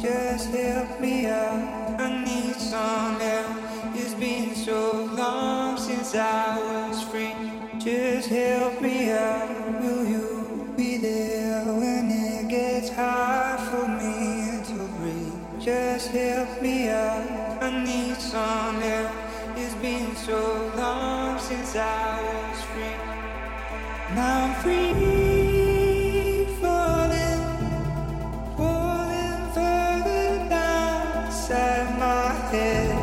Just help me out, I need some help. It's been so long since I was free. Just help me out, will you be there when it gets hard for me to breathe? Just help me out, I need some help. It's been so long since I was free. Now I'm free, falling further down inside my head.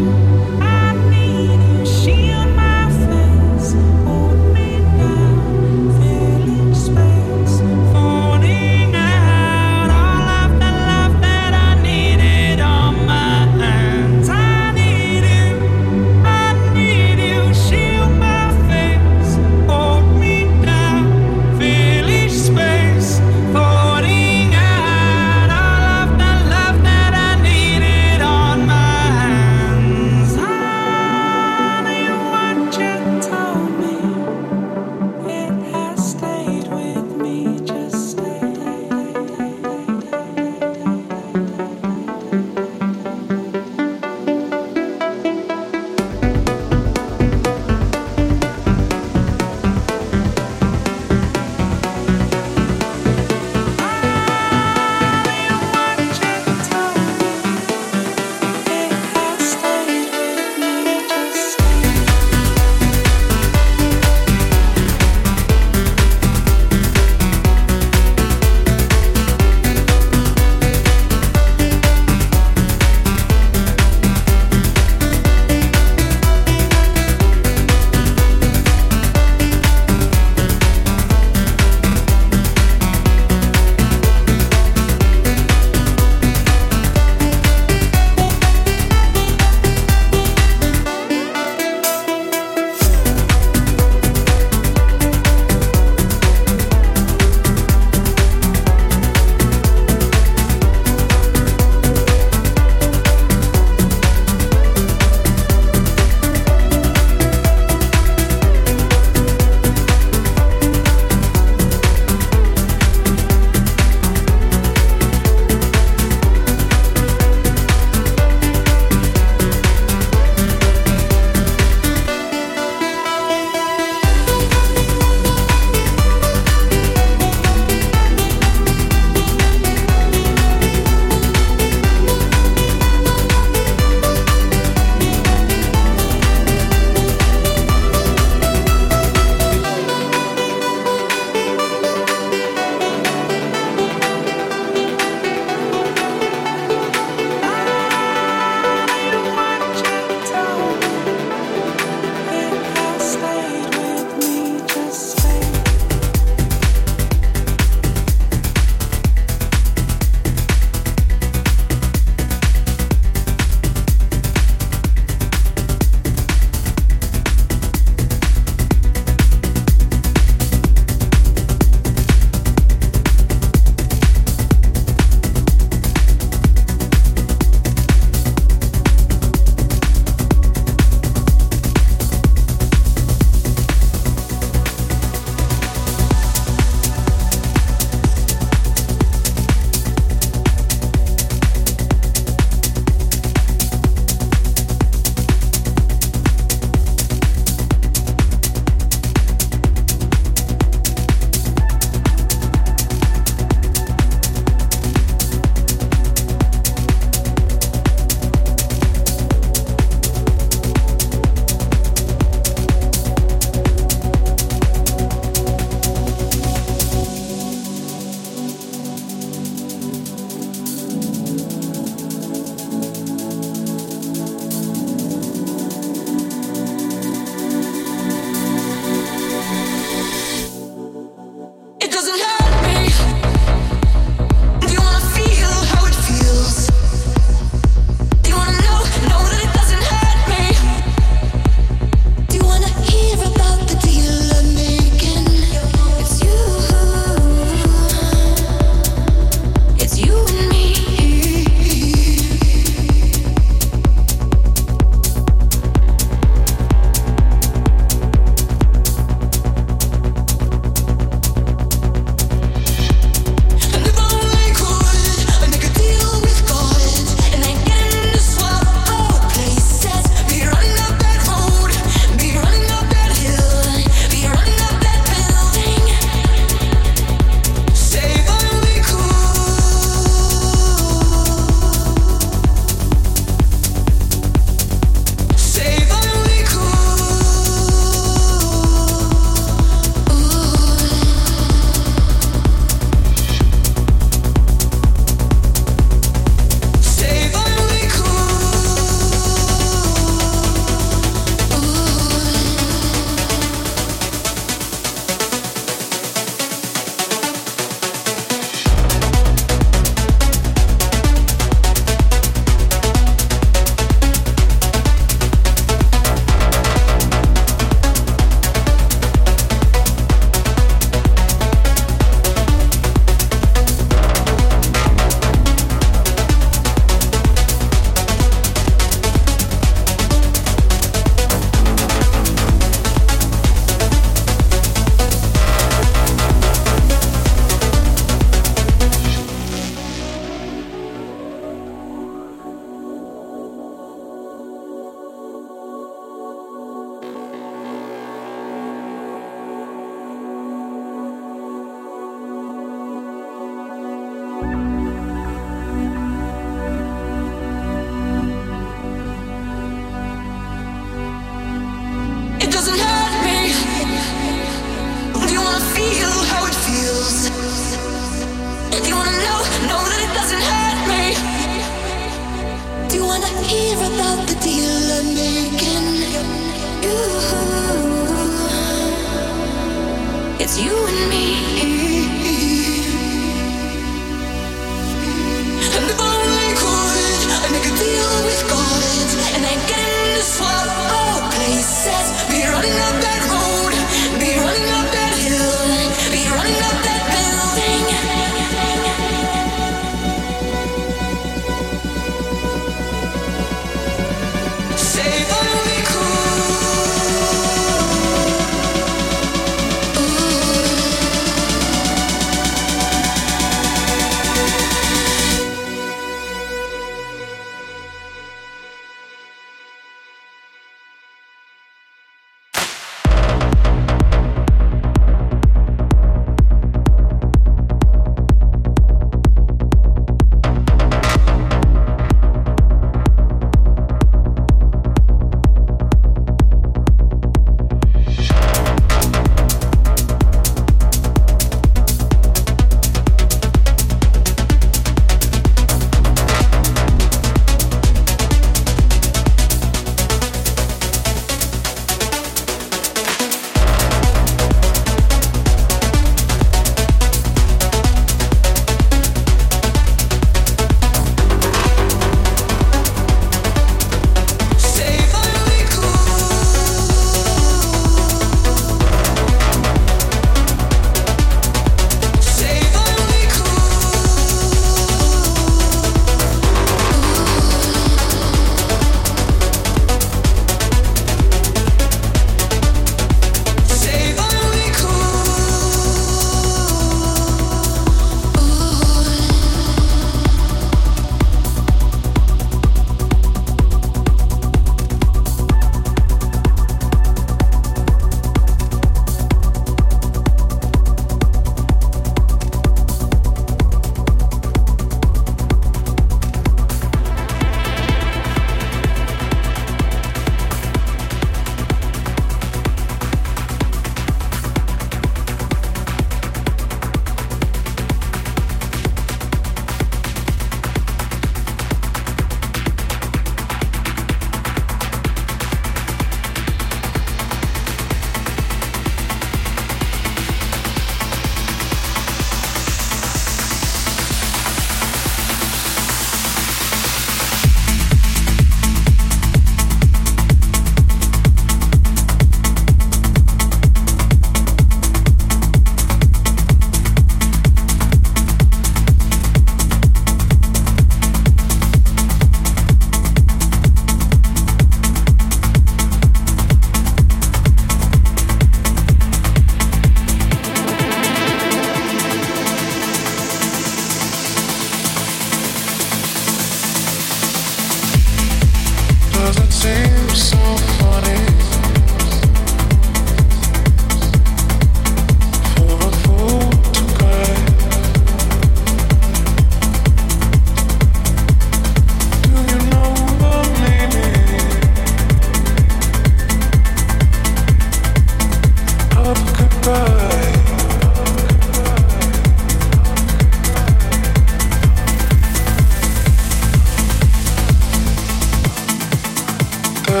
Do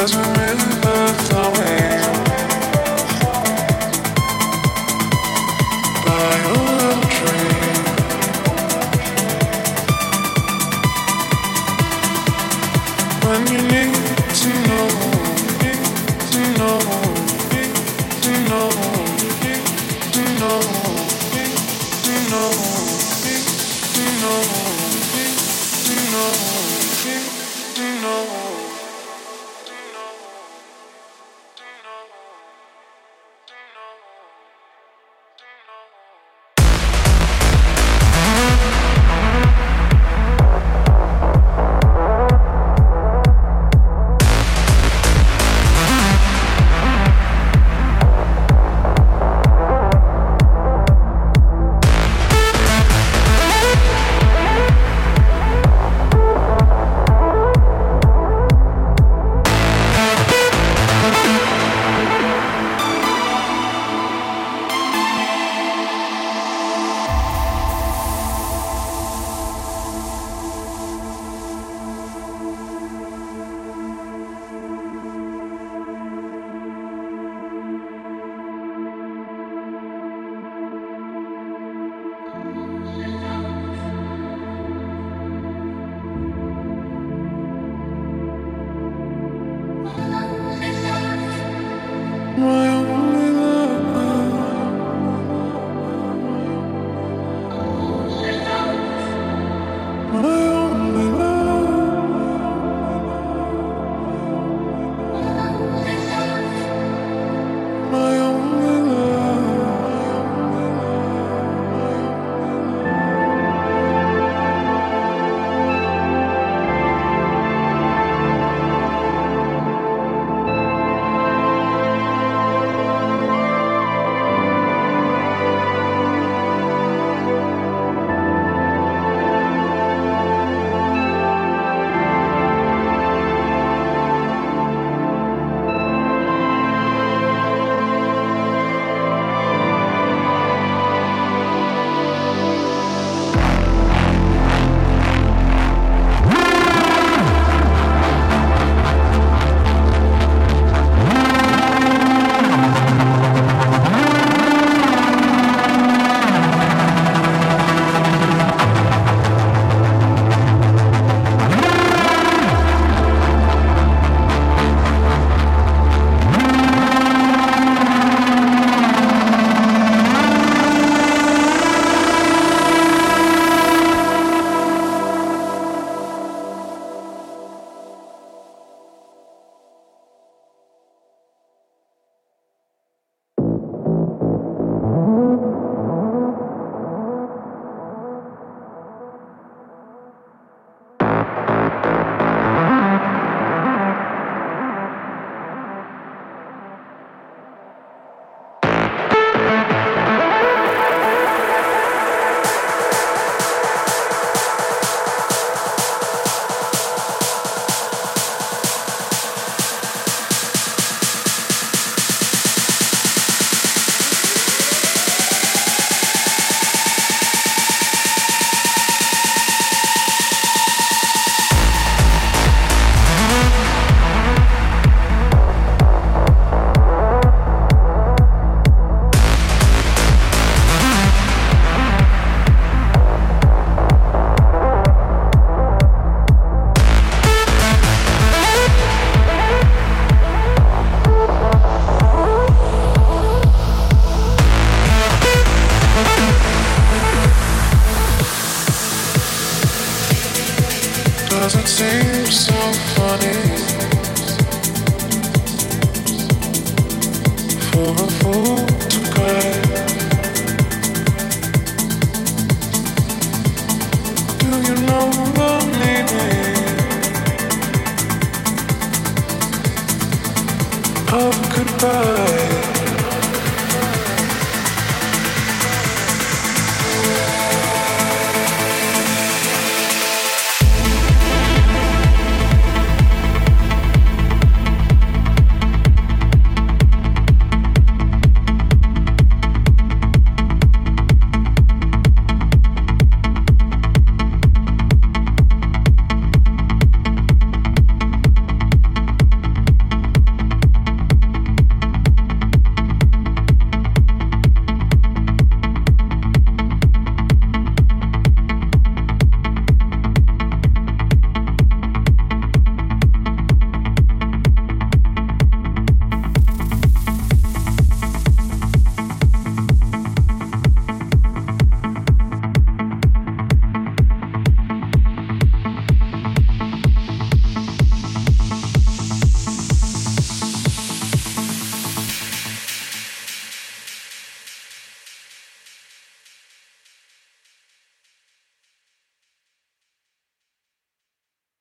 you know